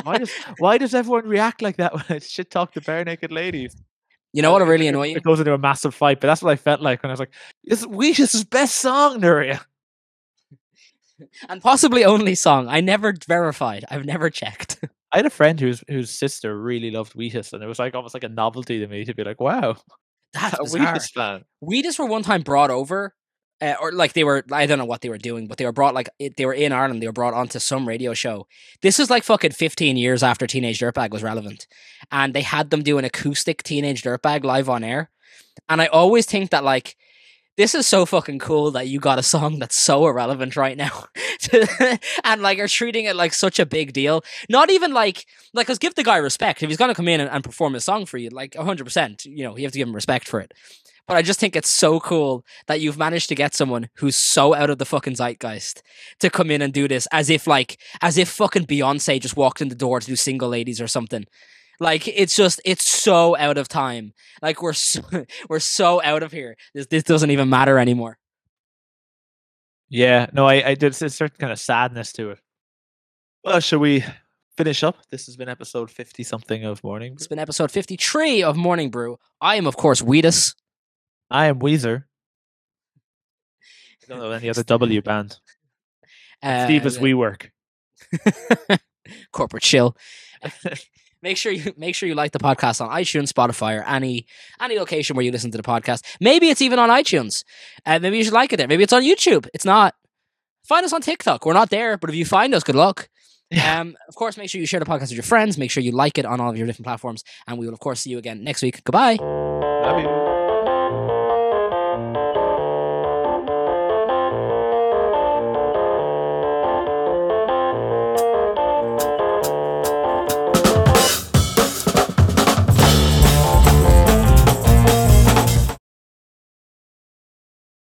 why, does, why does everyone react like that when I shit talk to Barenaked Ladies? You know what will really annoy you? It goes into a massive fight, but that's what I felt like when I was like, "This is Wheatus' best song, Nuria." And possibly only song. I never verified. I've never checked. I had a friend whose whose sister really loved Wheatus, and it was like almost like a novelty to me to be like, "Wow, that's a Wheatus fan." Wheatus were one time brought over. Uh, or like they were, I don't know what they were doing, but they were brought like, it, they were in Ireland, they were brought onto some radio show. This is like fucking fifteen years after Teenage Dirtbag was relevant. And they had them do an acoustic Teenage Dirtbag live on air. And I always think that like, this is so fucking cool that you got a song that's so irrelevant right now. And like are treating it like such a big deal. Not even like, like let's give the guy respect. If he's going to come in and, and perform his song for you, like one hundred percent, you know, you have to give him respect for it. But I just think it's so cool that you've managed to get someone who's so out of the fucking zeitgeist to come in and do this as if like, as if fucking Beyonce just walked in the door to do Single Ladies or something. Like, it's just, it's so out of time. Like, we're so, we're so out of here. This this doesn't even matter anymore. Yeah, no, I, I did a certain kind of sadness to it. Well, shall we finish up? This has been episode fifty-something of Morning Brew. It's been episode fifty-three of Morning Brew. I am, of course, Wheatus. I am Weezer. I don't know any other W band. Uh, Steve is uh, WeWork. Corporate shill. Make sure you make sure you like the podcast on iTunes, Spotify, or any any location where you listen to the podcast. Maybe it's even on iTunes. Uh, maybe you should like it there. Maybe it's on YouTube. It's not. Find us on TikTok. We're not there, but if you find us, good luck. Yeah. Um, of course, make sure you share the podcast with your friends. Make sure you like it on all of your different platforms, and we will, of course, see you again next week. Goodbye. Love you.